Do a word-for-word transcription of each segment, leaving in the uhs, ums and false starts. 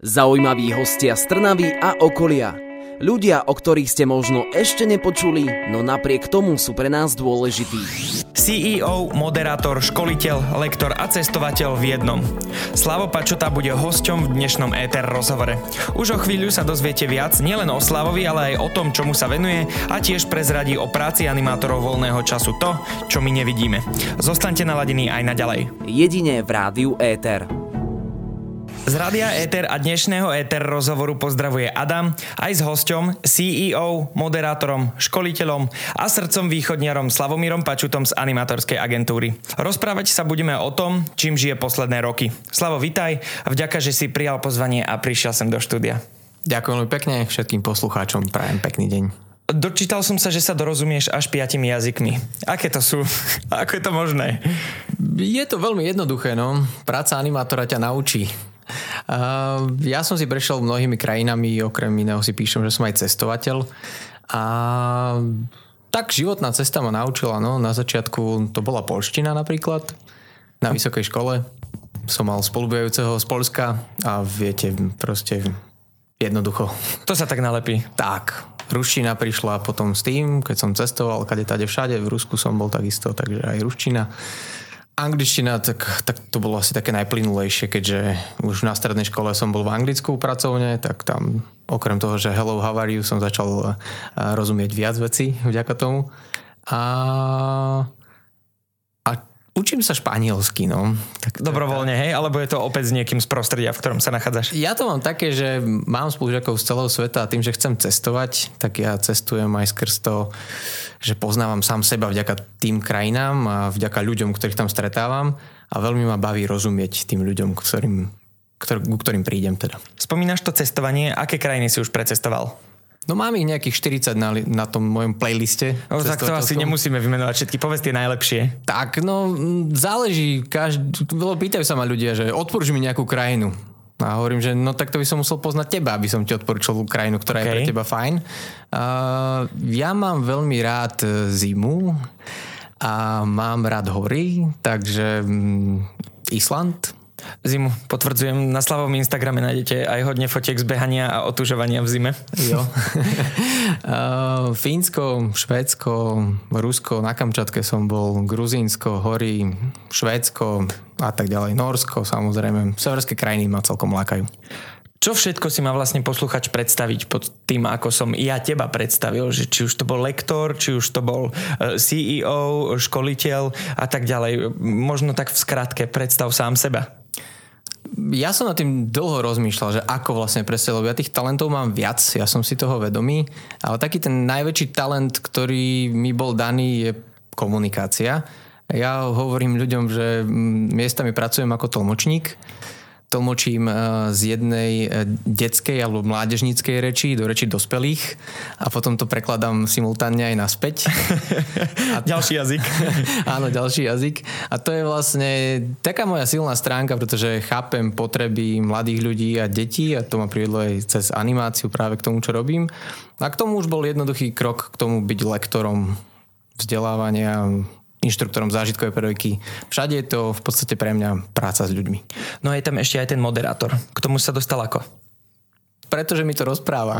Zaujímaví hostia z Trnavy a okolia. Ľudia, o ktorých ste možno ešte nepočuli, no napriek tomu sú pre nás dôležití. sí í ó, moderátor, školiteľ, lektor a cestovateľ v jednom. Slavo Pačota bude hosťom v dnešnom é té há er rozhovore. Už o chvíľu sa dozviete viac nielen o Slavovi, ale aj o tom, čomu sa venuje a tiež prezradí o práci animátorov voľného času to, čo my nevidíme. Zostaňte naladení aj naďalej. Jedine v Rádiu é té há er. Z Rádia ETHER a dnešného é té há er rozhovoru pozdravuje Adam aj s hosťom, sí í ó, moderátorom, školiteľom a srdcom východniarom Slavomírom Pačutom z animatorskej agentúry. Rozprávať sa budeme o tom, čím žije posledné roky. Slavo, vitaj, vďaka, že si prijal pozvanie a prišiel sem do štúdia. Ďakujem pekne, všetkým poslucháčom prajem pekný deň. Dočítal som sa, že sa dorozumieš až piatimi jazykmi. Aké to sú? Ako je to možné? Je to veľmi jednoduché, no. Práca animátora ťa naučí. Uh, ja som si prešiel mnohými krajinami, okrem iného si píšem, že som aj cestovateľ a tak životná cesta ma naučila, no. Na začiatku to bola poľština napríklad, na vysokej škole som mal spolubývajúceho z Poľska a viete, proste jednoducho. To sa tak nalepí. Tak, ruština prišla potom s tým, keď som cestoval, kade tade všade, v Rusku som bol takisto, takže aj ruština. Angličtina, tak, tak to bolo asi také najplynulejšie, keďže už na strednej škole som bol v anglickou pracovne, tak tam okrem toho, že hello, how are you, som začal rozumieť viac vecí vďaka tomu. A, a učím sa španielsky, no. Tak, Dobrovoľne, tak, hej? Alebo je to opäť s niekým z prostredia, v ktorom sa nachádzaš? Ja to mám také, že mám spolužiakov z celého sveta a tým, že chcem cestovať, tak ja cestujem aj skrz to, že poznávam sám seba vďaka tým krajinám a vďaka ľuďom, ktorých tam stretávam a veľmi ma baví rozumieť tým ľuďom, ktorým, ktorý, ku ktorým prídem teda. Spomínaš to cestovanie, aké krajiny si už precestoval? No mám ich nejakých štyridsať na, na tom mojom playliste. No, tak to asi nemusíme vymenovať všetky, povedz tie najlepšie. Tak no záleží, každý, pýtajú sa ma ľudia, že odporúč mi nejakú krajinu. A hovorím, že no tak to by som musel poznať teba, aby som ti odporúčil krajinu, ktorá okay. je pre teba fajn. Uh, ja mám veľmi rád zimu a mám rád hory, takže um, Island. Zimu, potvrdzujem, na Slavovom Instagrame nájdete aj hodne fotiek z behania a otužovania v zime. Jo. uh, Fínsko, Švédsko, Rusko, na Kamčatke som bol, Gruzínsko, hory, Švédsko a tak ďalej. Norsko, samozrejme. Severské krajiny ma celkom lákajú. Čo všetko si má vlastne posluchač predstaviť pod tým, ako som ja teba predstavil? Že či už to bol lektor, či už to bol sí í ó, školiteľ a tak ďalej. Možno tak v skratke predstav sám seba. Ja som nad tým dlho rozmýšľal, že ako vlastne predstavil. Ja tých talentov mám viac, ja som si toho vedomý, ale taký ten najväčší talent, ktorý mi bol daný, je komunikácia. Ja hovorím ľuďom, že miestami pracujem ako tlmočník. Tlmočím z jednej detskej alebo mládežníckej reči do reči dospelých a potom to prekladám simultánne aj naspäť. A t- ďalší jazyk. Áno, ďalší jazyk. A to je vlastne taká moja silná stránka, pretože chápem potreby mladých ľudí a detí a to ma privedlo aj cez animáciu práve k tomu, čo robím. A k tomu už bol jednoduchý krok k tomu byť lektorom vzdelávania, inštruktorom zážitkovej pedagogiky. Všade je to v podstate pre mňa práca s ľuďmi. No a je tam ešte aj ten moderátor. K tomu sa dostal ako? Pretože mi to rozpráva.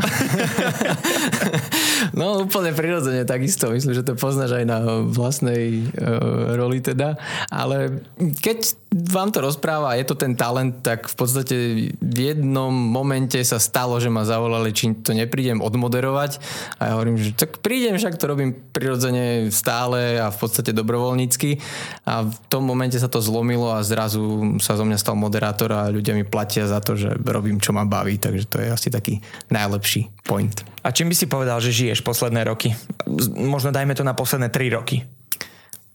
No úplne prirodzene, takisto. Myslím, že to poznáš aj na vlastnej uh, roli teda. Ale keď vám to rozpráva a je to ten talent, tak v podstate v jednom momente sa stalo, že ma zavolali, či to neprídem odmoderovať. A ja hovorím, že tak prídem, však to robím prirodzene stále a v podstate dobrovoľnícky. A v tom momente sa to zlomilo a zrazu sa zo mňa stal moderátor a ľudia mi platia za to, že robím, čo ma baví. Takže to je asi taký najlepší point. A čím by si povedal, že žiješ posledné roky? Možno dajme to na posledné tri roky.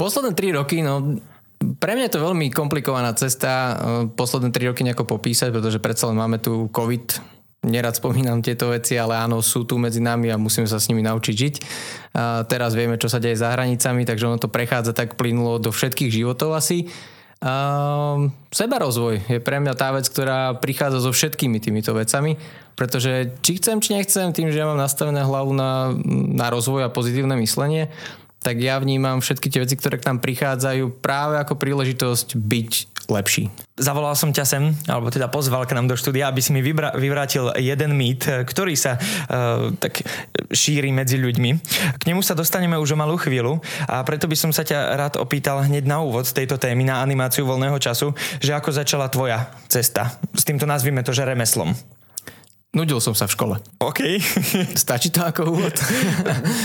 Posledné tri roky, no... Pre mňa je to veľmi komplikovaná cesta posledné tri roky nejako popísať, pretože predsa len máme tu COVID. Nerad spomínam tieto veci, ale áno, sú tu medzi nami a musíme sa s nimi naučiť žiť. A teraz vieme, čo sa deje za hranicami, takže ono to prechádza tak plynulo do všetkých životov asi. Uh, sebarozvoj je pre mňa tá vec, ktorá prichádza so všetkými týmito vecami, pretože či chcem, či nechcem, tým, že ja mám nastavené hlavu na, na rozvoj a pozitívne myslenie, tak ja vnímam všetky tie veci, ktoré k nám prichádzajú práve ako príležitosť byť lepší. Zavolal som ťa sem, alebo teda pozval k nám do štúdia, aby si mi vybra- vyvrátil jeden mýt, ktorý sa uh, tak šíri medzi ľuďmi. K nemu sa dostaneme už o malú chvíľu a preto by som sa ťa rád opýtal hneď na úvod tejto témy, na animáciu voľného času, že ako začala tvoja cesta. S týmto nazvime to, že remeslom. Nudil som sa v škole. OK. Stačí to ako úvod?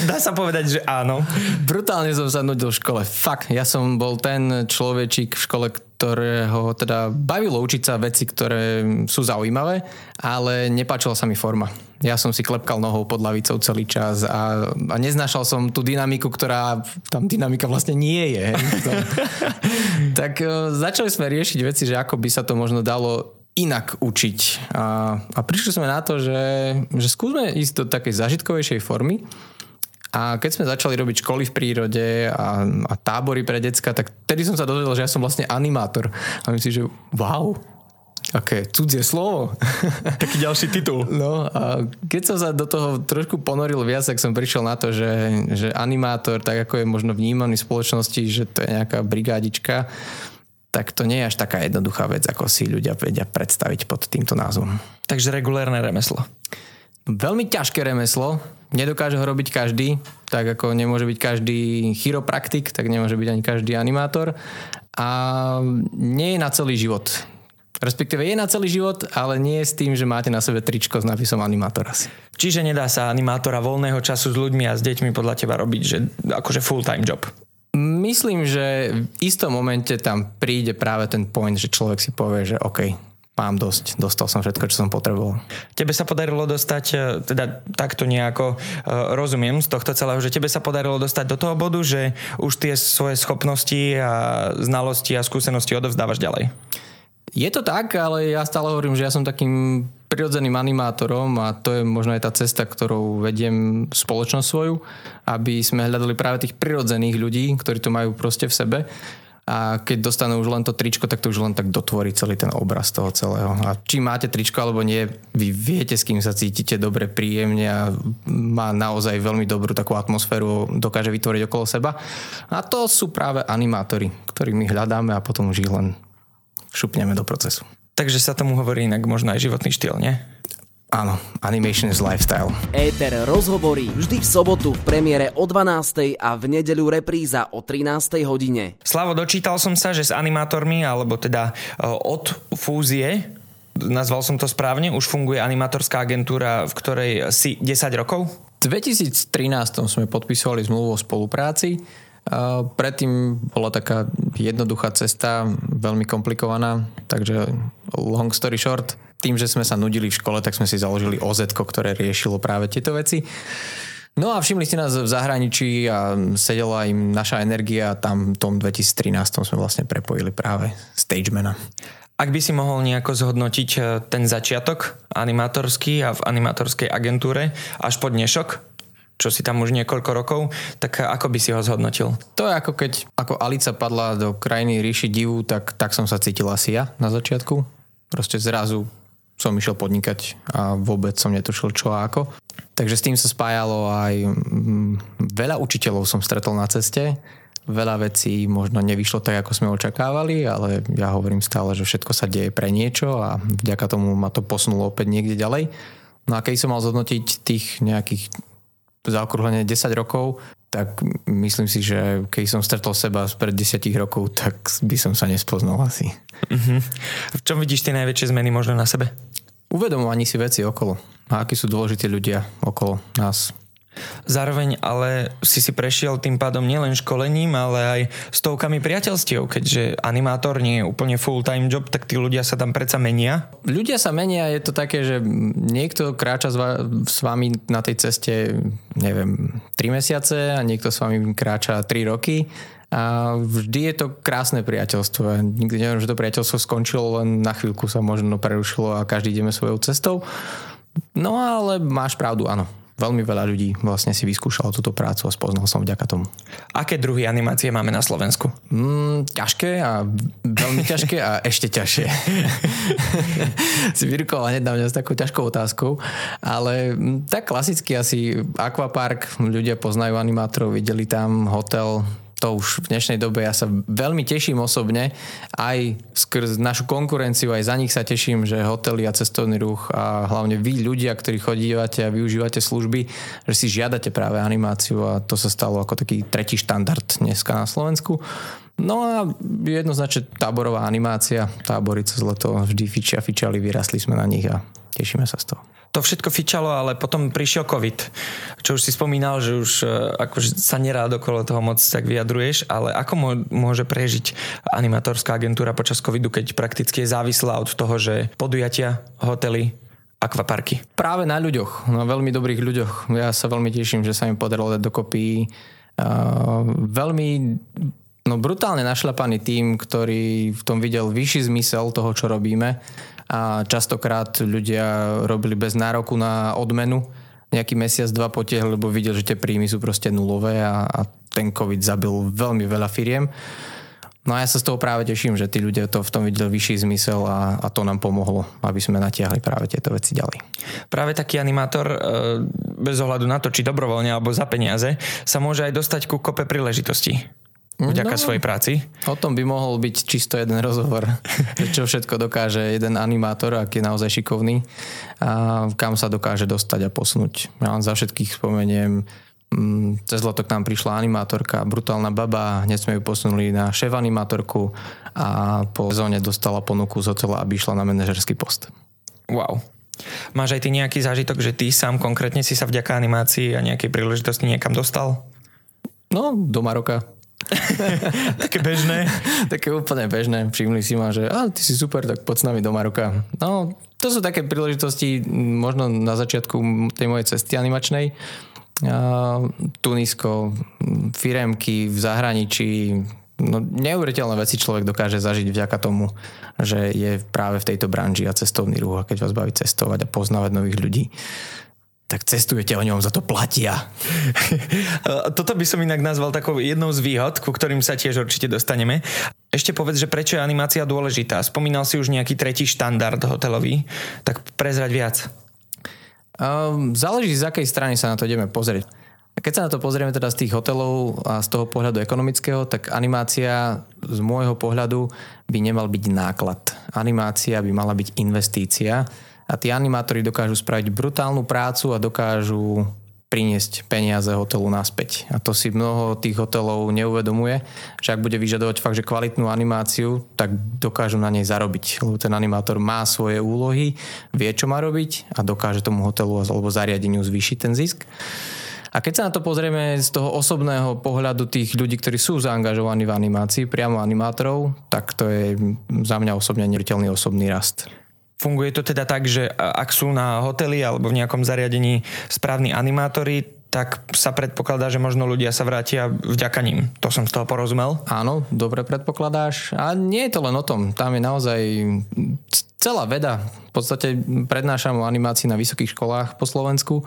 Dá sa povedať, že áno. Brutálne som sa nudil v škole. Fakt, ja som bol ten človečík v škole, ktorého teda bavilo učiť sa veci, ktoré sú zaujímavé, ale nepáčila sa mi forma. Ja som si klepkal nohou pod lavicou celý čas a, a neznášal som tú dynamiku, ktorá tam dynamika vlastne nie je. Tak začali sme riešiť veci, že ako by sa to možno dalo inak učiť. A, a prišli sme na to, že, že skúsme ísť do takej zážitkovejšej formy. A keď sme začali robiť školy v prírode a, a tábory pre decka, tak vtedy som sa dozvedel, že ja som vlastne animátor. A myslím, že wow, aké cudzie slovo. Taký ďalší titul. No a keď som sa do toho trošku ponoril viac, tak som prišiel na to, že, že animátor, tak ako je možno vnímaný v spoločnosti, že to je nejaká brigádička, tak to nie je až taká jednoduchá vec, ako si ľudia vedia predstaviť pod týmto názvom. Takže regulérne remeslo. Veľmi ťažké remeslo. Nedokáže ho robiť každý. Tak ako nemôže byť každý chiropraktik, tak nemôže byť ani každý animátor. A nie je na celý život. Respektíve je na celý život, ale nie s tým, že máte na sebe tričko s nápisom animátora. Čiže nedá sa animátora voľného času s ľuďmi a s deťmi podľa teba robiť, že akože full-time job. Myslím, že v istom momente tam príde práve ten point, že človek si povie, že OK, mám dosť, dostal som všetko, čo som potreboval. Tebe sa podarilo dostať, teda takto nejako rozumiem z tohto celého, že tebe sa podarilo dostať do toho bodu, že už tie svoje schopnosti a znalosti a skúsenosti odovzdávaš ďalej. Je to tak, ale ja stále hovorím, že ja som takým prirodzeným animátorom a to je možno aj tá cesta, ktorou vediem spoločnosť svoju, aby sme hľadali práve tých prirodzených ľudí, ktorí to majú proste v sebe a keď dostanú už len to tričko, tak to už len tak dotvorí celý ten obraz toho celého. A či máte tričko alebo nie, vy viete, s kým sa cítite dobre, príjemne a má naozaj veľmi dobrú takú atmosféru, dokáže vytvoriť okolo seba. A to sú práve animátori, ktorých my hľadáme a potom už ich len šupneme do procesu. Takže sa tomu hovorí inak možno aj životný štýl, nie? Áno, animation is lifestyle. Éter rozhovorí vždy v sobotu v premiére o dvanástej a v nedeľu repríza o trinástej hodine. Slavo, dočítal som sa, že s animátormi, alebo teda od fúzie, nazval som to správne, už funguje animátorská agentúra, v ktorej si desať rokov? V dvetisíctrinásť sme podpísali zmluvu o spolupráci. A predtým bola taká jednoduchá cesta, veľmi komplikovaná, takže long story short, tým, že sme sa nudili v škole, tak sme si založili ó zetko, ktoré riešilo práve tieto veci. No a všimli ste nás v zahraničí a sedela im naša energia a tam v tom dvetisíctrinásť sme vlastne prepojili práve Stagemana. Ak by si mohol nejako zhodnotiť ten začiatok animátorský a v animátorskej agentúre až po dnešok, čo si tam už niekoľko rokov, tak ako by si ho zhodnotil? To je ako keď ako Alica padla do krajiny ríši divu, tak, tak som sa cítil asi ja na začiatku. Proste zrazu som išiel podnikať a vôbec som netušil čo a ako. Takže s tým sa spájalo aj veľa učiteľov som stretol na ceste. Veľa vecí možno nevyšlo tak, ako sme očakávali, ale ja hovorím stále, že všetko sa deje pre niečo a vďaka tomu ma to posunulo opäť niekde ďalej. No a keď som mal zhodnotiť tých nejakých zaokrúhlenie desať rokov, tak myslím si, že keď som stretol seba pred desať rokov, tak by som sa nespoznal asi. Mm-hmm. V čom vidíš tie najväčšie zmeny možno na sebe? Uvedomovaní si veci okolo. A akí sú dôležití ľudia okolo nás. Zároveň ale si si prešiel tým pádom nielen školením, ale aj stovkami priateľstiev, keďže animátor nie je úplne full-time job, tak tí ľudia sa tam predsa menia. Ľudia sa menia, je to také, že niekto kráča s vami na tej ceste, neviem, tri mesiace a niekto s vami kráča tri roky a vždy je to krásne priateľstvo. Nikdy neviem, že to priateľstvo skončilo, len na chvíľku sa možno prerušilo a každý ideme svojou cestou. No ale máš pravdu, áno. Veľmi veľa ľudí vlastne si vyskúšalo túto prácu a spoznal som vďaka tomu. Aké druhy animácie máme na Slovensku? Mm, ťažké a veľmi ťažké a ešte ťažšie. Si vyrkoval hneď na mňa s takou ťažkou otázkou, ale tak klasicky asi Aquapark, ľudia poznajú animátorov, videli tam hotel, to už v dnešnej dobe ja sa veľmi teším osobne, aj skrz našu konkurenciu, aj za nich sa teším, že hotely a cestovný ruch a hlavne vy ľudia, ktorí chodívate a využívate služby, že si žiadate práve animáciu a to sa stalo ako taký tretí štandard dneska na Slovensku. No a jednoznačne táborová animácia, tábory cez leto vždy fičia, fičali, vyrastli sme na nich a tešíme sa z toho. To všetko fičalo, ale potom prišiel COVID, čo už si spomínal, že už akože sa nerád okolo toho moc tak vyjadruješ, ale ako môže prežiť animatorská agentúra počas covidu, keď prakticky je závislá od toho, že podujatia, hotely, akvaparky? Práve na ľuďoch, na veľmi dobrých ľuďoch. Ja sa veľmi teším, že sa mi podarilo dať dokopy uh, veľmi... No brutálne našľapaný tím, ktorý v tom videl vyšší zmysel toho, čo robíme a častokrát ľudia robili bez nároku na odmenu nejaký mesiac, dva potiehli, lebo videl, že tie príjmy sú proste nulové a, a ten COVID zabil veľmi veľa firiem. No a ja sa z toho práve teším, že tí ľudia to v tom videli vyšší zmysel a, a to nám pomohlo, aby sme natiahli práve tieto veci ďalej. Práve taký animátor, bez ohľadu na to, či dobrovoľne alebo za peniaze, sa môže aj dostať ku kope príležitostí. Vďaka no, svojej práci. O tom by mohol byť čisto jeden rozhovor, čo všetko dokáže jeden animátor, aký je naozaj šikovný a kam sa dokáže dostať a posunúť. Ja vám za všetkých spomeniem, cez leto k nám prišla animátorka, brutálna baba, hneď sme ju posunuli na šéf animátorku a po sezóne dostala ponuku z hotela, aby išla na manažerský post. Wow. Máš aj ty nejaký zážitok, že ty sám konkrétne si sa vďaka animácii a nejakej príležitosti niekam dostal? No, do Maroka. Také bežné. Také úplne bežné. Všimli si ma, že a, ty si super, tak poď s nami do Maroka. No, to sú také príležitosti možno na začiatku tej mojej cesty animačnej. Uh, Tunisko, firemky v zahraničí. No, neuveriteľné veci človek dokáže zažiť vďaka tomu, že je práve v tejto branži a cestovný ruch. A keď vás baví cestovať a poznávať nových ľudí, tak cestujete o ňom, za to platia. Toto by som inak nazval takou jednou z výhod, ku ktorým sa tiež určite dostaneme. Ešte povedz, že prečo je animácia dôležitá? Spomínal si už nejaký tretí štandard hotelový, tak prezrať viac. Um, záleží, z akej strany sa na to ideme pozrieť. Keď sa na to pozrieme teda z tých hotelov a z toho pohľadu ekonomického, tak animácia z môjho pohľadu by nemal byť náklad. Animácia by mala byť investícia. A tí animátori dokážu spraviť brutálnu prácu a dokážu priniesť peniaze hotelu naspäť. A to si mnoho tých hotelov neuvedomuje, že ak bude vyžadovať fakt, že kvalitnú animáciu, tak dokážu na nej zarobiť. Lebo ten animátor má svoje úlohy, vie, čo má robiť a dokáže tomu hotelu alebo zariadeniu zvýšiť ten zisk. A keď sa na to pozrieme z toho osobného pohľadu tých ľudí, ktorí sú zaangažovaní v animácii, priamo animátorov, tak to je za mňa osobne neuveriteľný osobný rast. Funguje to teda tak, že ak sú na hoteli alebo v nejakom zariadení správni animátori, tak sa predpokladá, že možno ľudia sa vrátia vďaka ním. To som z toho porozumel. Áno, dobre predpokladáš. A nie je to len o tom. Tam je naozaj celá veda. V podstate prednášam o animácii na vysokých školách po Slovensku.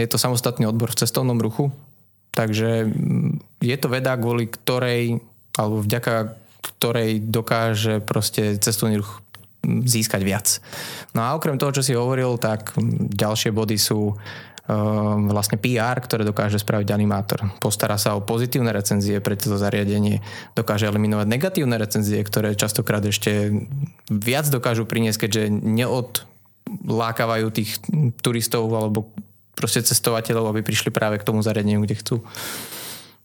Je to samostatný odbor v cestovnom ruchu. Takže je to veda, kvôli ktorej, alebo vďaka ktorej dokáže proste cestovný ruch získať viac. No a okrem toho, čo si hovoril, tak ďalšie body sú e, vlastne pé er, ktoré dokáže spraviť animátor. Postará sa o pozitívne recenzie pre toto zariadenie, dokáže eliminovať negatívne recenzie, ktoré častokrát ešte viac dokážu priniesť, keďže neodlákavajú tých turistov alebo proste cestovateľov, aby prišli práve k tomu zariadeniu, kde chcú.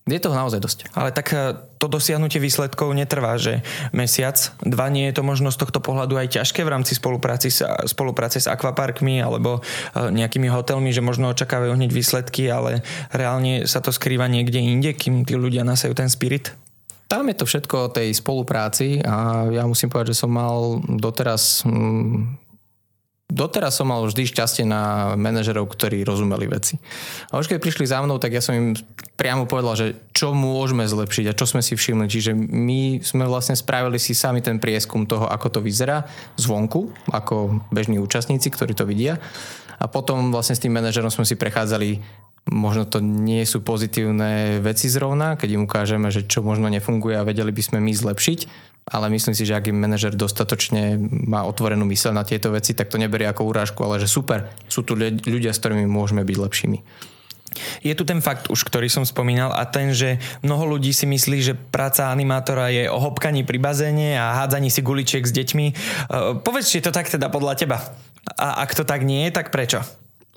Je toho naozaj dosť. Ale tak to dosiahnutie výsledkov netrvá, že mesiac, dva, nie je to možno z tohto pohľadu aj ťažké v rámci spolupráci s, spolupráce s akvaparkmi alebo nejakými hotelmi, že možno očakávajú hneď výsledky, ale reálne sa to skrýva niekde inde, kým tí ľudia nasajú ten spirit? Tam je to všetko o tej spolupráci a ja musím povedať, že som mal doteraz... Mm, Doteraz som mal vždy šťastie na manažerov, ktorí rozumeli veci. A už keď prišli za mnou, tak ja som im priamo povedal, že čo môžeme zlepšiť a čo sme si všimli. Čiže my sme vlastne spravili si sami ten prieskum toho, ako to vyzerá zvonku, ako bežní účastníci, ktorí to vidia. A potom vlastne s tým manažerom sme si prechádzali, možno to nie sú pozitívne veci zrovna, keď im ukážeme, že čo možno nefunguje a vedeli by sme my zlepšiť. Ale myslím si, že ak im manažer dostatočne má otvorenú myseľ na tieto veci, tak to neberie ako urážku, ale že super, sú tu ľudia, s ktorými môžeme byť lepšími. Je tu ten fakt už, ktorý som spomínal, a ten, že mnoho ľudí si myslí, že práca animátora je o hopkaní pri bazéne a hádzaní si guličiek s deťmi. Povedzte to tak teda podľa teba. A ak to tak nie je, tak prečo?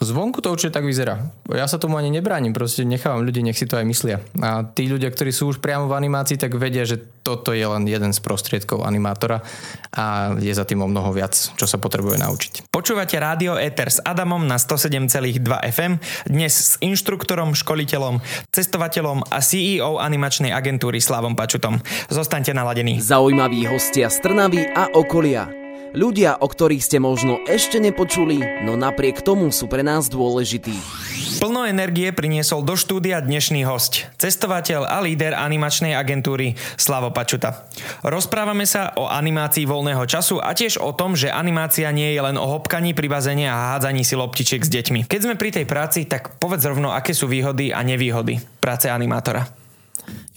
Zvonku to určite tak vyzerá. Ja sa tomu ani nebránim, proste nechávam ľudí, nech si to aj myslia. A tí ľudia, ktorí sú už priamo v animácii, tak vedia, že toto je len jeden z prostriedkov animátora a je za tým o mnoho viac, čo sa potrebuje naučiť. Počúvate Rádio ETHER s Adamom na sto sedem celá dva ef em, dnes s inštruktorom, školiteľom, cestovateľom a sí í ó animačnej agentúry Slavom Pačutom. Zostaňte naladení. Zaujímaví hostia z Trnavy a okolia. Ľudia, o ktorých ste možno ešte nepočuli, no napriek tomu sú pre nás dôležití. Plno energie priniesol do štúdia dnešný hosť, cestovateľ a líder animačnej agentúry Slavo Pačuta. Rozprávame sa o animácii voľného času a tiež o tom, že animácia nie je len o hopkaní pri bazéne a hádzaní si loptičiek s deťmi. Keď sme pri tej práci, tak povedz rovno, aké sú výhody a nevýhody práce animátora.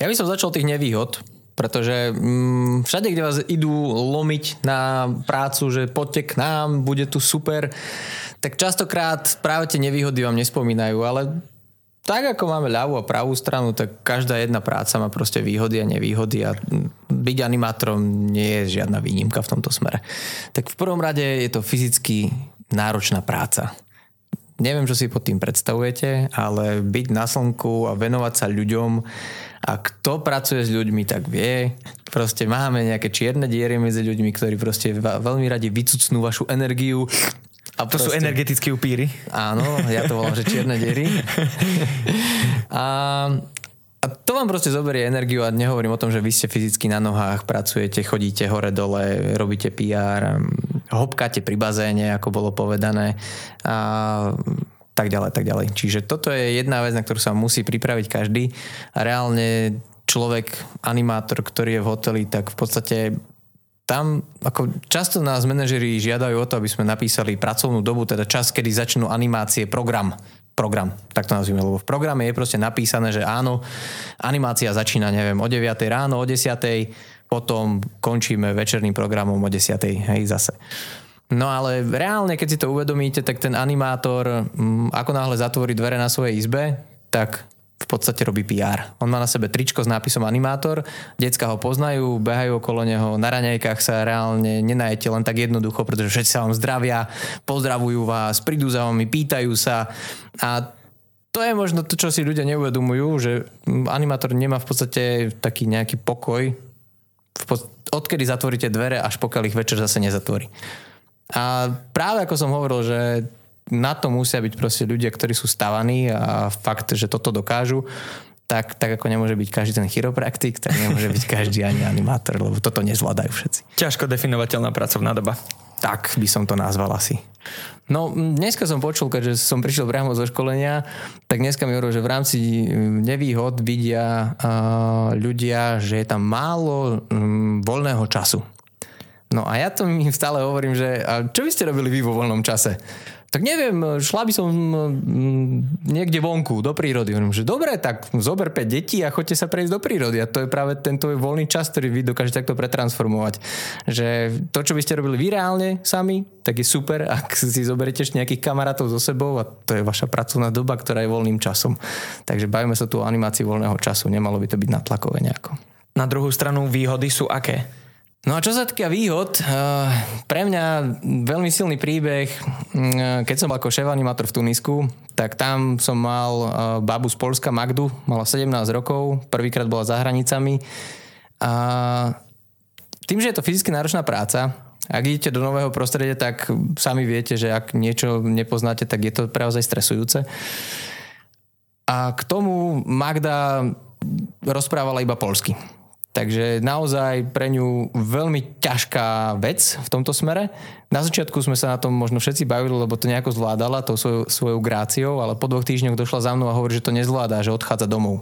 Ja by som začal tých nevýhod. Pretože mm, všade, kde vás idú lomiť na prácu, že poďte k nám, bude tu super, tak častokrát práve tie nevýhody vám nespomínajú, ale tak ako máme ľavú a pravú stranu, tak každá jedna práca má proste výhody a nevýhody a byť animátorom nie je žiadna výnimka v tomto smere. Tak v prvom rade je to fyzicky náročná práca. Neviem, čo si pod tým predstavujete, ale byť na slnku a venovať sa ľuďom, a kto pracuje s ľuďmi, tak vie. Proste máme nejaké čierne diery medzi ľuďmi, ktorí proste veľmi radi vycucnú vašu energiu. A to proste sú energetické upíry. Áno, ja to volám, že čierne diery. A, a to vám proste zoberie energiu a nehovorím o tom, že vy ste fyzicky na nohách, pracujete, chodíte hore-dole, robíte pé er, hopkáte pri bazéne, ako bolo povedané a tak ďalej, tak ďalej. Čiže toto je jedna vec, na ktorú sa musí pripraviť každý a reálne človek, animátor, ktorý je v hoteli, tak v podstate tam, ako často nás manažeri žiadajú o to, aby sme napísali pracovnú dobu, teda čas, kedy začnú animácie, program. Program, tak to nazvime, lebo v programe je proste napísané, že áno, animácia začína, neviem, o deviatej ráno, o desiatej, potom končíme večerným programom o desiatej, hej, zase. No ale reálne, keď si to uvedomíte, tak ten animátor, m, ako náhle zatvorí dvere na svojej izbe, tak v podstate robí pé er. On má na sebe tričko s nápisom animátor, decká ho poznajú, behajú okolo neho, na raňajkách sa reálne nenajete len tak jednoducho, pretože všetci sa vám zdravia, pozdravujú vás, prídu za vami, pýtajú sa a to je možno to, čo si ľudia neuvedomujú, že animátor nemá v podstate taký nejaký pokoj, odkedy zatvoríte dvere, až pokiaľ ich večer zase nezatvorí. A práve ako som hovoril, že na to musia byť proste ľudia, ktorí sú stavaní a fakt, že toto dokážu, tak, tak ako nemôže byť každý ten chiropraktik, tak nemôže byť každý ani animátor, lebo toto nezvládajú všetci. Ťažko definovateľná pracovná doba. Tak by som to nazval asi. No dneska som počul, keďže som prišiel priamo zo školenia, tak dneska mi hovoril, že v rámci nevýhod vidia uh, ľudia, že je tam málo um, voľného času. No a ja to mi stále hovorím, že čo by ste robili vy vo voľnom čase? Tak neviem, šla by som niekde vonku, do prírody. Hovorím, že dobre, tak zober päť detí a choďte sa prejsť do prírody. A to je práve tento voľný čas, ktorý vy dokážete takto pretransformovať. Že to, čo by ste robili vy reálne sami, tak je super, ak si zoberiete ešte nejakých kamarátov so sebou a to je vaša pracovná doba, ktorá je voľným časom. Takže bavíme sa tu o animácii voľného času. Nemalo by to byť natlakové nejako. Na druhú stranu výhody sú aké? No a čo sa týka výhod, pre mňa veľmi silný príbeh, keď som bol ako šéf animátor v Tunisku, tak tam som mal babu z Poľska, Magdu, mala sedemnásť rokov, prvýkrát bola za hranicami a tým, že je to fyzicky náročná práca, ak idete do nového prostredia, tak sami viete, že ak niečo nepoznáte, tak je to naozaj stresujúce. A k tomu Magda rozprávala iba poľsky. Takže naozaj pre ňu veľmi ťažká vec v tomto smere. Na začiatku sme sa na tom možno všetci bavili, lebo to nejako zvládala tou svojou, svojou gráciou, ale po dvoch týždňoch došla za mnou a hovorí, že to nezvládá, že odchádza domov.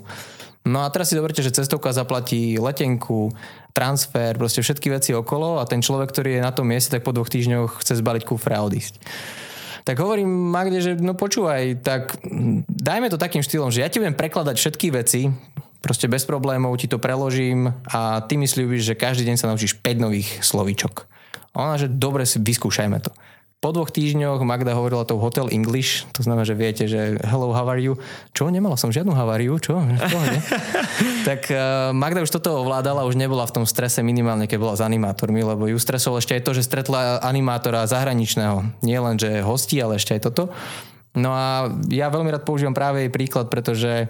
No a teraz si doberte, že cestovka zaplatí letenku, transfer, proste všetky veci okolo a ten človek, ktorý je na tom mieste, tak po dvoch týždňoch chce zbaliť kufre a odísť. Tak hovorím Magde, že no počúvaj, tak dajme to takým štýlom, že ja ti budem prekladať všetky veci, proste bez problémov ti to preložím a ty mi slúbiš, že každý deň sa naučíš päť nových slovíčok. Ona, že dobre, si vyskúšajme to. Po dvoch týždňoch Magda hovorila to Hotel English, to znamená, že viete, že hello, how are you? Čo? Nemala som žiadnu haváriu, čo? čo tak uh, Magda už toto ovládala, už nebola v tom strese minimálne, keď bola s animátormi, lebo ju stresol ešte aj to, že stretla animátora zahraničného. Nie len, že hostí, ale ešte aj toto. No a ja veľmi rád používam práve jej príklad, pretože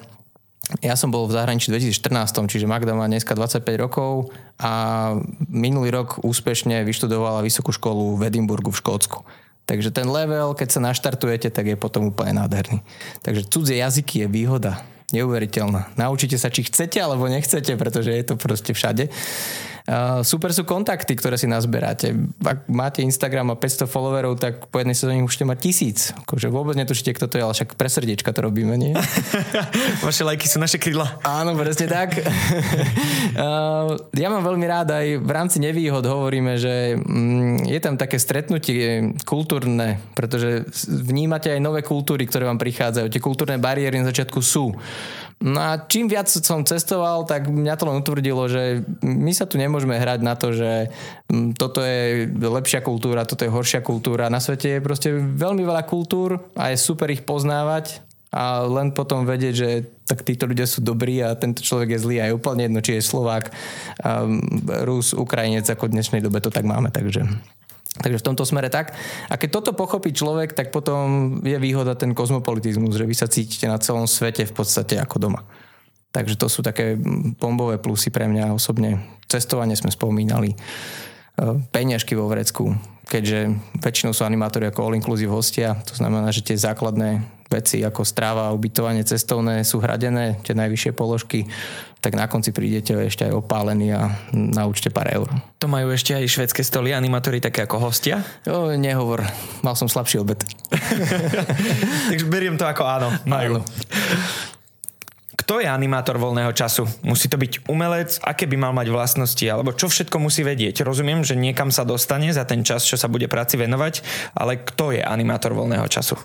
ja som bol v zahraničí v dvetisícštrnásť, čiže Magda má dneska dvadsaťpäť rokov a minulý rok úspešne vyštudovala vysokú školu v Edinburgu v Škótsku. Takže ten level, keď sa naštartujete, tak je potom úplne nádherný. Takže cudzie jazyky je výhoda. Neuveriteľná. Naučite sa, či chcete, alebo nechcete, pretože je to proste všade. Uh, super sú kontakty, ktoré si nazberáte. Ak máte Instagram a päťsto followerov, tak po jednej sezóne už ste mať tisíc. Akože vôbec netušíte, kto to je, ale však pre srdiečka to robíme, nie? Vaše lajky sú naše krídla. Áno, presne tak. uh, ja mám veľmi rád, aj v rámci nevýhod hovoríme, že mm, je tam také stretnutie kultúrne, pretože vnímate aj nové kultúry, ktoré vám prichádzajú. Tie kultúrne bariéry na začiatku sú. No a čím viac som cestoval, tak mňa to len utvrdilo, že my sa tu nemôžeme hrať na to, že toto je lepšia kultúra, toto je horšia kultúra. Na svete je proste veľmi veľa kultúr a je super ich poznávať a len potom vedieť, že tak títo ľudia sú dobrí a tento človek je zlý a je úplne jedno, či je Slovák, Rus, Ukrajinec, ako v dnešnej dobe to tak máme, takže... Takže v tomto smere tak. A keď toto pochopí človek, tak potom je výhoda ten kozmopolitizmus, že vy sa cítite na celom svete v podstate ako doma. Takže to sú také bombové plusy pre mňa osobne. Cestovanie sme spomínali. Peňažky vo vrecku, keďže väčšinou sú animátori ako all inclusive hostia. To znamená, že tie základné veci ako stráva, ubytovanie, cestovné sú hradené, tie najvyššie položky. Tak na konci prídete ešte aj opálení a naučte pár eur. To majú ešte aj švédske stoly, animátori také ako hostia? O, nehovor, mal som slabší obed. Takže beriem to ako áno, majú. Áno. Kto je animátor voľného času? Musí to byť umelec? Aké by mal mať vlastnosti? Alebo čo všetko musí vedieť? Rozumiem, že niekam sa dostane za ten čas, čo sa bude práci venovať, ale kto je animátor voľného času?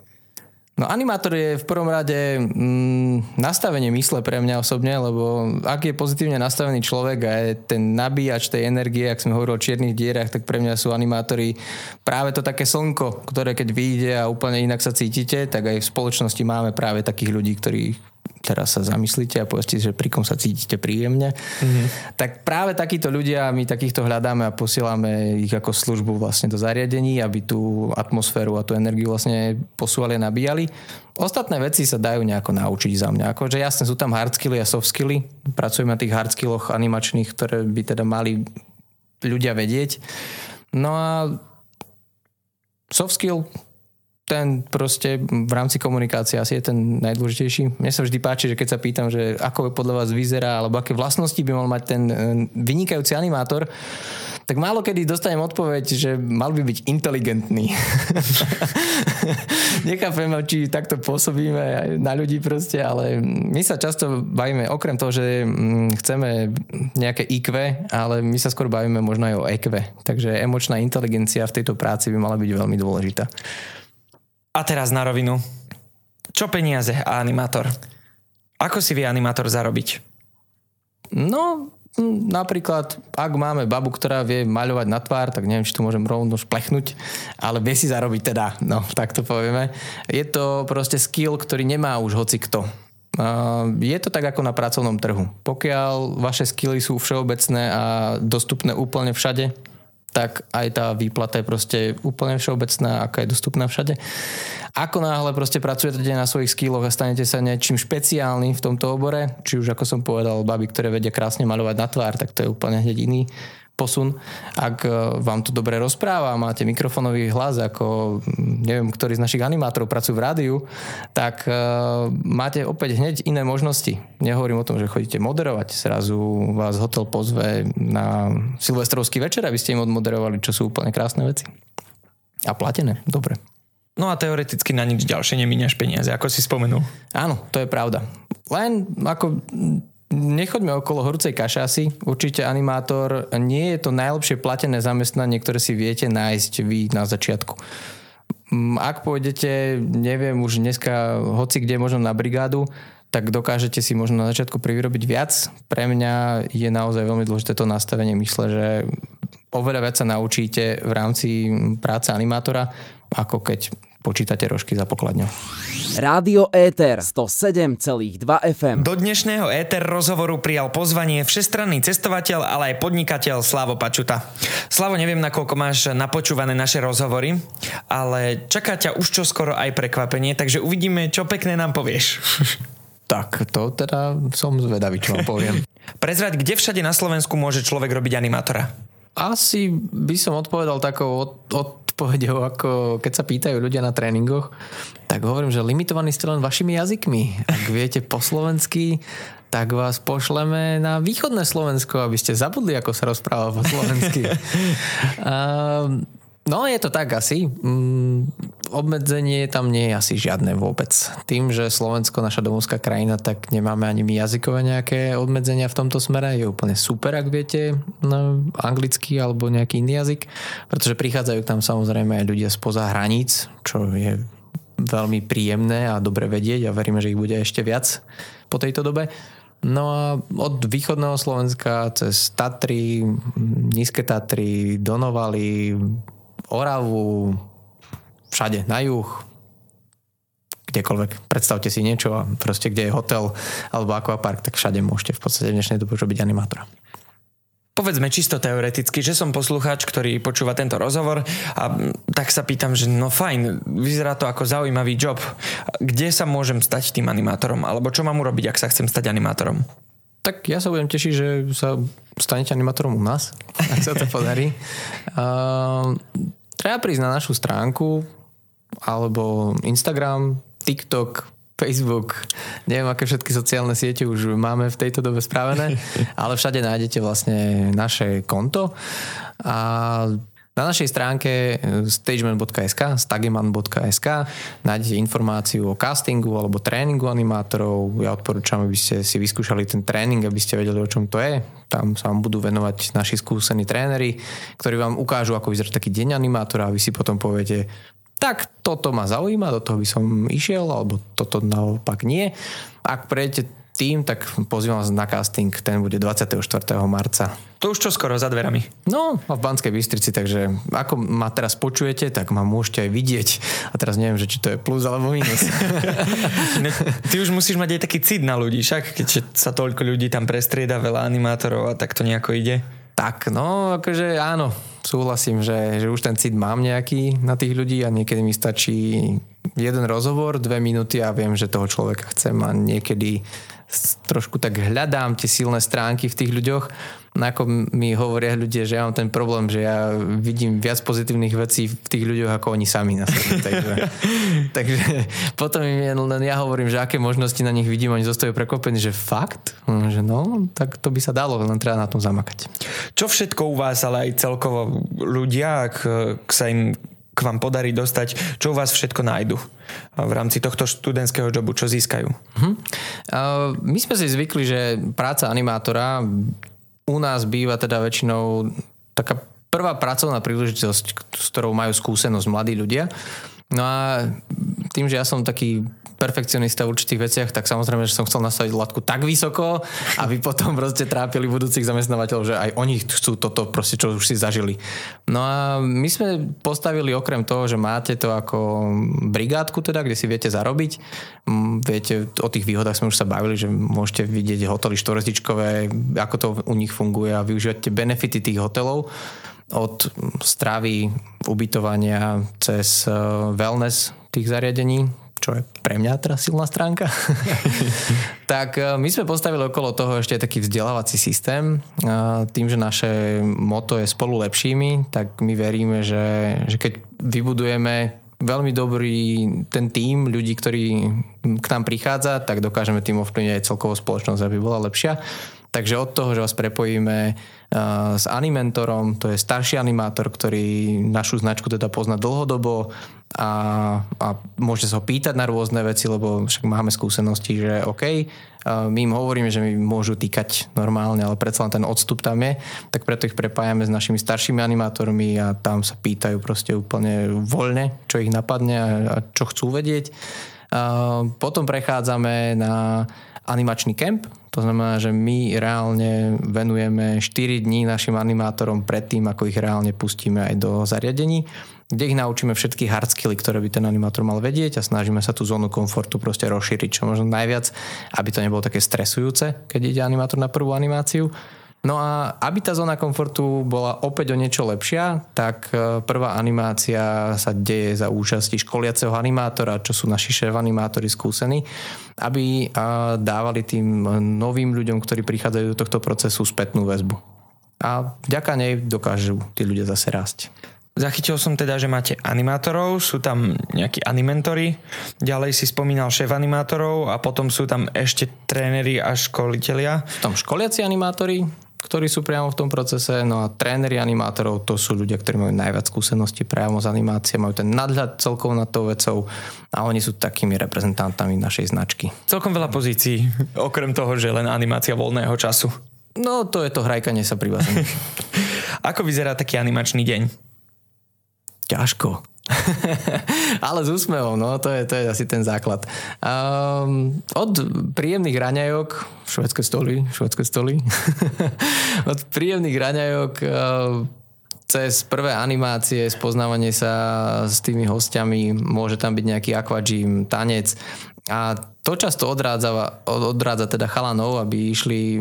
No animátor je v prvom rade mm, nastavenie mysle pre mňa osobne, lebo ak je pozitívne nastavený človek a je ten nabíjač tej energie, ak sme hovorili o čiernych dierach, tak pre mňa sú animátori práve to také slnko, ktoré keď vyjde a úplne inak sa cítite, tak aj v spoločnosti máme práve takých ľudí, ktorí teraz sa zamyslíte a povedzte, že pri kom sa cítite príjemne. Mm-hmm. Tak práve takíto ľudia, my takýchto hľadáme a posielame ich ako službu vlastne do zariadení, aby tú atmosféru a tú energiu vlastne posúvali a nabíjali. Ostatné veci sa dajú nejako naučiť za mňa. Akože jasne sú tam hard skilly a soft skilly. Pracujem na tých hard skilloch animačných, ktoré by teda mali ľudia vedieť. No a soft skill... ten proste v rámci komunikácie asi je ten najdôležitejší. Mne sa vždy páči, že keď sa pýtam, že ako podľa vás vyzerá, alebo aké vlastnosti by mal mať ten vynikajúci animátor, tak málo kedy dostanem odpoveď, že mal by byť inteligentný. Nechápem, či takto pôsobíme na ľudí proste, ale my sa často bavíme, okrem toho, že chceme nejaké í kvé, ale my sa skôr bavíme možno aj o é kvé. Takže emočná inteligencia v tejto práci by mala byť veľmi dôležitá. A teraz na rovinu. Čo peniaze a animátor? Ako si vie animátor zarobiť? No, napríklad, ak máme babu, ktorá vie maľovať na tvár, tak neviem, či tu môžem rovno šplechnúť, ale vie si zarobiť teda, no, tak to povieme. Je to proste skill, ktorý nemá už hocikto. Je to tak ako na pracovnom trhu. Pokiaľ vaše skilly sú všeobecné a dostupné úplne všade, tak aj tá výplata je proste úplne všeobecná, aká je dostupná všade. Ako náhle proste pracujete na svojich skilloch a stanete sa niečím špeciálnym v tomto obore, či už ako som povedal, baby, ktoré vedia krásne maľovať na tvár, tak to je úplne hneď iný posun. Ak vám to dobre rozpráva, máte mikrofonový hlas, ako neviem, ktorý z našich animátorov pracujú v rádiu, tak uh, máte opäť hneď iné možnosti. Nehovorím o tom, že chodíte moderovať. Zrazu vás hotel pozve na silvestrovský večer, aby ste im odmoderovali, čo sú úplne krásne veci. A platené, dobre. No a teoreticky na nič ďalšie nemíňaš peniaze, ako si spomenul. Áno, to je pravda. Len ako... Nechoďme okolo horúcej kaše asi. Určite animátor nie je to najlepšie platené zamestnanie, ktoré si viete nájsť vy na začiatku. Ak pôjdete, neviem, už dneska hoci kde možno na brigádu, tak dokážete si možno na začiatku privyrobiť viac. Pre mňa je naozaj veľmi dôležité to nastavenie mysle, že oveľa viac sa naučíte v rámci práce animátora, ako keď počítate rožky za pokladňou. Rádio ETHER sto sedem celá dva ef em. Do dnešného ETHER rozhovoru prijal pozvanie všestranný cestovateľ, ale aj podnikateľ Slavo Pačuta. Slavo, neviem, nakoľko máš napočúvané naše rozhovory, ale čaká ťa už čoskoro aj prekvapenie, takže uvidíme, čo pekné nám povieš. Tak, to teda som zvedavý, čo vám poviem. Prezrať, kde všade na Slovensku môže človek robiť animátora? Asi by som odpovedal takou odpovedou, ako keď sa pýtajú ľudia na tréningoch, tak hovorím, že limitovaní ste len vašimi jazykmi. Ak viete po slovensky, tak vás pošleme na východné Slovensko, aby ste zabudli, ako sa rozpráva po slovensky. uh, no, je to tak asi. Mm, obmedzenie tam nie je asi žiadne vôbec. Tým, že Slovensko, naša domovská krajina, tak nemáme ani my jazykové nejaké obmedzenia v tomto smere. Je úplne super, ak viete no, anglicky alebo nejaký iný jazyk, pretože prichádzajú tam samozrejme aj ľudia spoza hraníc, čo je veľmi príjemné a dobre vedieť a veríme, že ich bude ešte viac po tejto dobe. No a od východného Slovenska cez Tatry, Nízke Tatry, Donovali, Oravu, všade, na juh, kdekoľvek. Predstavte si niečo a proste, kde je hotel alebo akvapark, tak všade môžete v podstate v dnešnej dobe robiť animátora. Povedzme čisto teoreticky, že som poslucháč, ktorý počúva tento rozhovor a tak sa pýtam, že no fajn, vyzerá to ako zaujímavý job. Kde sa môžem stať tým animátorom? Alebo čo mám urobiť, ak sa chcem stať animátorom? Tak ja sa budem tešiť, že sa stanete animátorom u nás, ak sa to podarí. Uh, treba prísť na našu stránku alebo Instagram, TikTok, Facebook, neviem, aké všetky sociálne siete už máme v tejto dobe spravené, ale všade nájdete vlastne naše konto a na našej stránke stageman bodka es ká, stageman bodka es ká nájdete informáciu o castingu alebo tréningu animátorov. Ja odporúčam, aby ste si vyskúšali ten tréning, aby ste vedeli, o čom to je. Tam sa vám budú venovať naši skúsení tréneri, ktorí vám ukážu, ako vyzerá taký deň animátora a vy si potom poviete, tak toto ma zaujíma, do toho by som išiel, alebo toto naopak nie. Ak prejdete tým, tak pozývam vás na casting, ten bude dvadsiateho štvrtého marca. To už čo skoro za dverami. No, v Banskej Bystrici, takže ako ma teraz počujete, tak ma môžete aj vidieť. A teraz neviem, že či to je plus alebo minus. No, ty už musíš mať aj taký cit na ľudí, však, keď sa toľko ľudí tam prestrieda, veľa animátorov a tak to nejako ide. Tak, no, akože áno, súhlasím, že, že už ten cit mám nejaký na tých ľudí a niekedy mi stačí jeden rozhovor, dve minúty a viem, že toho človeka chcem a niekedy trošku tak hľadám tie silné stránky v tých ľuďoch. Ako mi hovoria ľudia, že ja mám ten problém, že ja vidím viac pozitívnych vecí v tých ľuďoch, ako oni sami na sebe. Takže, takže potom im len ja hovorím, že aké možnosti na nich vidím, oni zostajú prekvapení, že fakt? Že no, tak to by sa dalo, len treba na tom zamakať. Čo všetko u vás, ale aj celkovo ľudia, ak, ak sa im k vám podarí dostať, čo u vás všetko nájdu v rámci tohto študentského jobu, čo získajú? Uh-huh. Uh, my sme si zvykli, že práca animátora u nás býva teda väčšinou taká prvá pracovná príležitosť, s ktorou majú skúsenosť mladí ľudia. No a tým, že ja som taký perfekcionista v určitých veciach, tak samozrejme, že som chcel nastaviť latku tak vysoko, aby potom proste trápili budúcich zamestnávateľov, že aj oni chcú toto proste, čo už si zažili. No a my sme postavili okrem toho, že máte to ako brigádku teda, kde si viete zarobiť. Viete, o tých výhodách sme už sa bavili, že môžete vidieť hotely štvorhviezdičkové, ako to u nich funguje a využívate benefity tých hotelov od stravy, ubytovania cez wellness tých zariadení, čo je pre mňa teraz silná stránka. Tak my sme postavili okolo toho ešte taký vzdelávací systém. Tým, že naše motto je spolu lepšími, tak my veríme, že, že keď vybudujeme veľmi dobrý ten tím ľudí, ktorí k nám prichádza, tak dokážeme tým ovplyvniť aj celkovú spoločnosť, aby bola lepšia. Takže od toho, že vás prepojíme s animentorom, to je starší animátor, ktorý našu značku teda pozná dlhodobo a, a môžete sa ho pýtať na rôzne veci, lebo však máme skúsenosti, že OK, my im hovoríme, že mi môžu týkať normálne, ale predsa len ten odstup tam je, tak preto ich prepájame s našimi staršími animátormi a tam sa pýtajú proste úplne voľne, čo ich napadne a, a čo chcú vedieť. Potom prechádzame na animačný kemp. To znamená, že my reálne venujeme štyri dní našim animátorom predtým, ako ich reálne pustíme aj do zariadení, kde ich naučíme všetky hard skilly, ktoré by ten animátor mal vedieť a snažíme sa tú zónu komfortu proste rozšíriť čo možno najviac, aby to nebolo také stresujúce, keď ide animátor na prvú animáciu. No a aby tá zóna komfortu bola opäť o niečo lepšia, tak prvá animácia sa deje za účasti školiaceho animátora, čo sú naši šéf-animátori skúsení, aby dávali tým novým ľuďom, ktorí prichádzajú do tohto procesu, spätnú väzbu. A vďaka nej dokážu tí ľudia zase rásť. Zachytil som teda, že máte animátorov, sú tam nejakí animentori, ďalej si spomínal šéf animátorov a potom sú tam ešte tréneri a školitelia. Sú tam školiaci animátori, ktorí sú priamo v tom procese, no a tréneri animátorov, to sú ľudia, ktorí majú najviac skúseností priamo z animácie, majú ten nadhľad celkovo nad tou vecou a oni sú takými reprezentantami našej značky. Celkom veľa pozícií, okrem toho, že len animácia voľného času. No, to je to hrajkanie sa pri bazéne. Ako vyzerá taký animačný deň? Ťažko. Ale s úsmevom, no to je, to je asi ten základ. Um, od príjemných raňajok, švédske stoly, švédske stoly, od príjemných raňajok uh, cez prvé animácie, spoznávanie sa s tými hostiami, môže tam byť nejaký aquagym, tanec a to často odrádza, odrádza teda chalanov, aby išli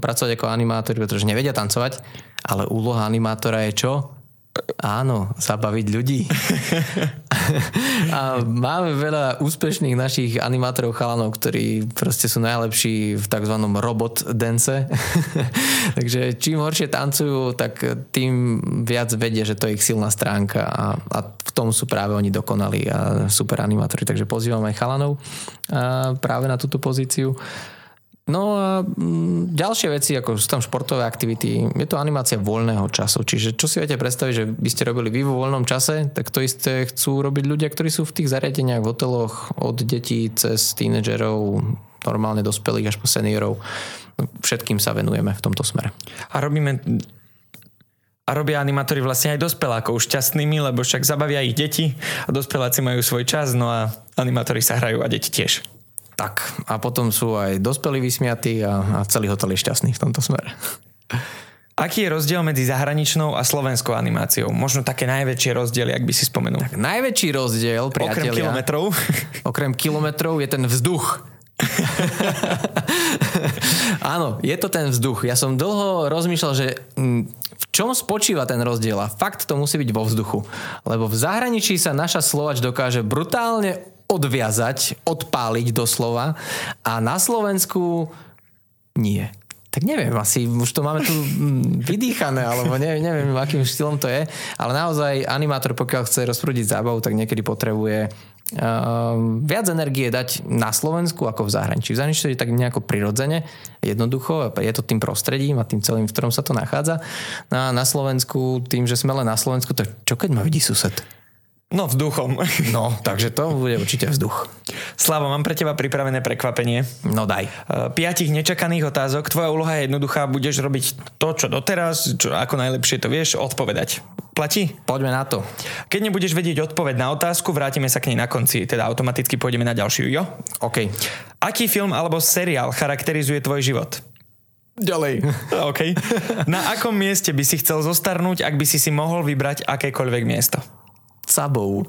pracovať ako animátori, pretože nevedia tancovať, ale úloha animátora je čo? Áno, zabaviť ľudí. A máme veľa úspešných našich animátorov chalanov, ktorí proste sú najlepší v takzvanom robot dance. Takže čím horšie tancujú, tak tým viac vedia, že to je ich silná stránka a, a v tom sú práve oni dokonali a super animátori. Takže pozývam aj chalanov práve na túto pozíciu. No a ďalšie veci, ako sú tam športové aktivity, je to animácia voľného času. Čiže čo si viete predstaviť, že by ste robili vy vo voľnom čase, tak to isté chcú robiť ľudia, ktorí sú v tých zariadeniach, v hoteloch, od detí cez tínedžerov, normálne dospelých až po seniorov. Všetkým sa venujeme v tomto smere. A robíme... A robia animátori vlastne aj dospelákov šťastnými, lebo však zabavia ich deti a dospeláci majú svoj čas, no a animátori sa hrajú a deti tiež. Tak. A potom sú aj dospelí vysmiatí a, a celý hotel je šťastný v tomto smere. Aký je rozdiel medzi zahraničnou a slovenskou animáciou? Možno také najväčšie rozdiely, ak by si spomenul. Tak najväčší rozdiel, priatelia... Okrem kilometrov. Okrem kilometrov je ten vzduch. Áno, je to ten vzduch. Ja som dlho rozmýšľal, že... V čom spočíva ten rozdiel? A fakt to musí byť vo vzduchu. Lebo v zahraničí sa naša Slovač dokáže brutálne odviazať, odpáliť doslova a na Slovensku nie. Tak neviem, asi už to máme tu vydýchané, alebo neviem, neviem akým štýlom to je, ale naozaj animátor, pokiaľ chce rozprúdiť zábavu, tak niekedy potrebuje uh, viac energie dať na Slovensku ako v zahraničí. V zahraničí je tak nejako prirodzene, jednoducho, je to tým prostredím a tým celým, v ktorom sa to nachádza. A na Slovensku, tým, že sme len na Slovensku, tak čo keď ma vidí sused? No, vzduchom. No, takže to bude určite vzduch. Slavo, mám pre teba pripravené prekvapenie. No daj. Piatich nečakaných otázok. Tvoja úloha je jednoduchá. Budeš robiť to, čo doteraz, čo ako najlepšie to vieš, odpovedať. Platí? Poďme na to. Keď nebudeš vedieť odpoveď na otázku, vrátime sa k nej na konci. Teda automaticky pôjdeme na ďalšiu, jo? OK. Aký film alebo seriál charakterizuje tvoj život? Ďalej. OK. Na akom mieste by si chcel zostarnúť, ak by si si mohol vybrať akékoľvek miesto? Sabou.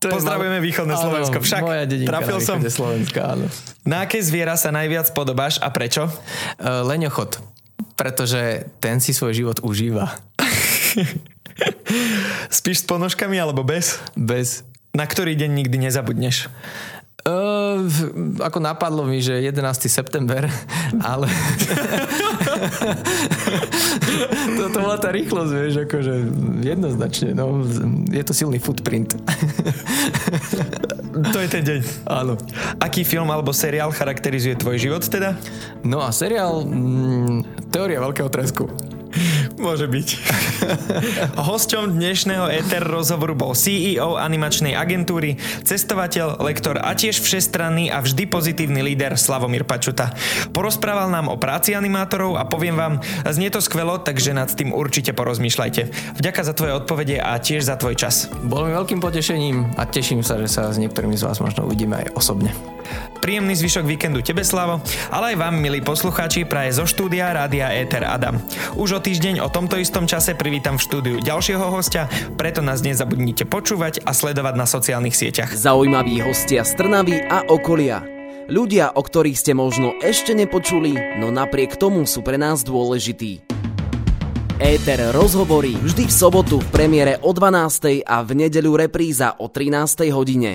To Pozdravujeme mal... východné Slovensko. Však moja dedinka trafil na východne som... Slovenska, áno. Na aké zviera sa najviac podobáš a prečo? Uh, leňochod. Pretože ten si svoj život užíva. Spíš s ponožkami alebo bez? Bez. Na ktorý deň nikdy nezabudneš? Uh, ako napadlo mi, že jedenásteho september, ale to, to bola tá rýchlosť, vieš, akože jednoznačne, no, je to silný footprint. To je ten deň. Áno. Aký film alebo seriál charakterizuje tvoj život teda? No a seriál mm, Teória veľkého tresku. Môže byť. Hosťom dnešného ETHER rozhovoru bol sí í ó animačnej agentúry, cestovateľ, lektor a tiež všestranný a vždy pozitívny líder Slavomír Pačuta. Porozprával nám o práci animátorov a poviem vám, znie to skvelo, takže nad tým určite porozmýšľajte. Vďaka za tvoje odpovede a tiež za tvoj čas. Bolo mi veľkým potešením a teším sa, že sa s niektorými z vás možno uvidíme aj osobne. Príjemný zvyšok víkendu tebe, Slavo, ale aj vám, milí poslucháči, praje zo štúdia Rádia ETHER Adam. Už o týždeň o tomto istom čase privítam v štúdiu ďalšieho hostia, preto nás nezabudnite počúvať a sledovať na sociálnych sieťach. Zaujímaví hostia z Trnavy a okolia. Ľudia, o ktorých ste možno ešte nepočuli, no napriek tomu sú pre nás dôležití. Éter rozhovory vždy v sobotu v premiére o dvanástej a v nedeľu repríza o trinástej hodine.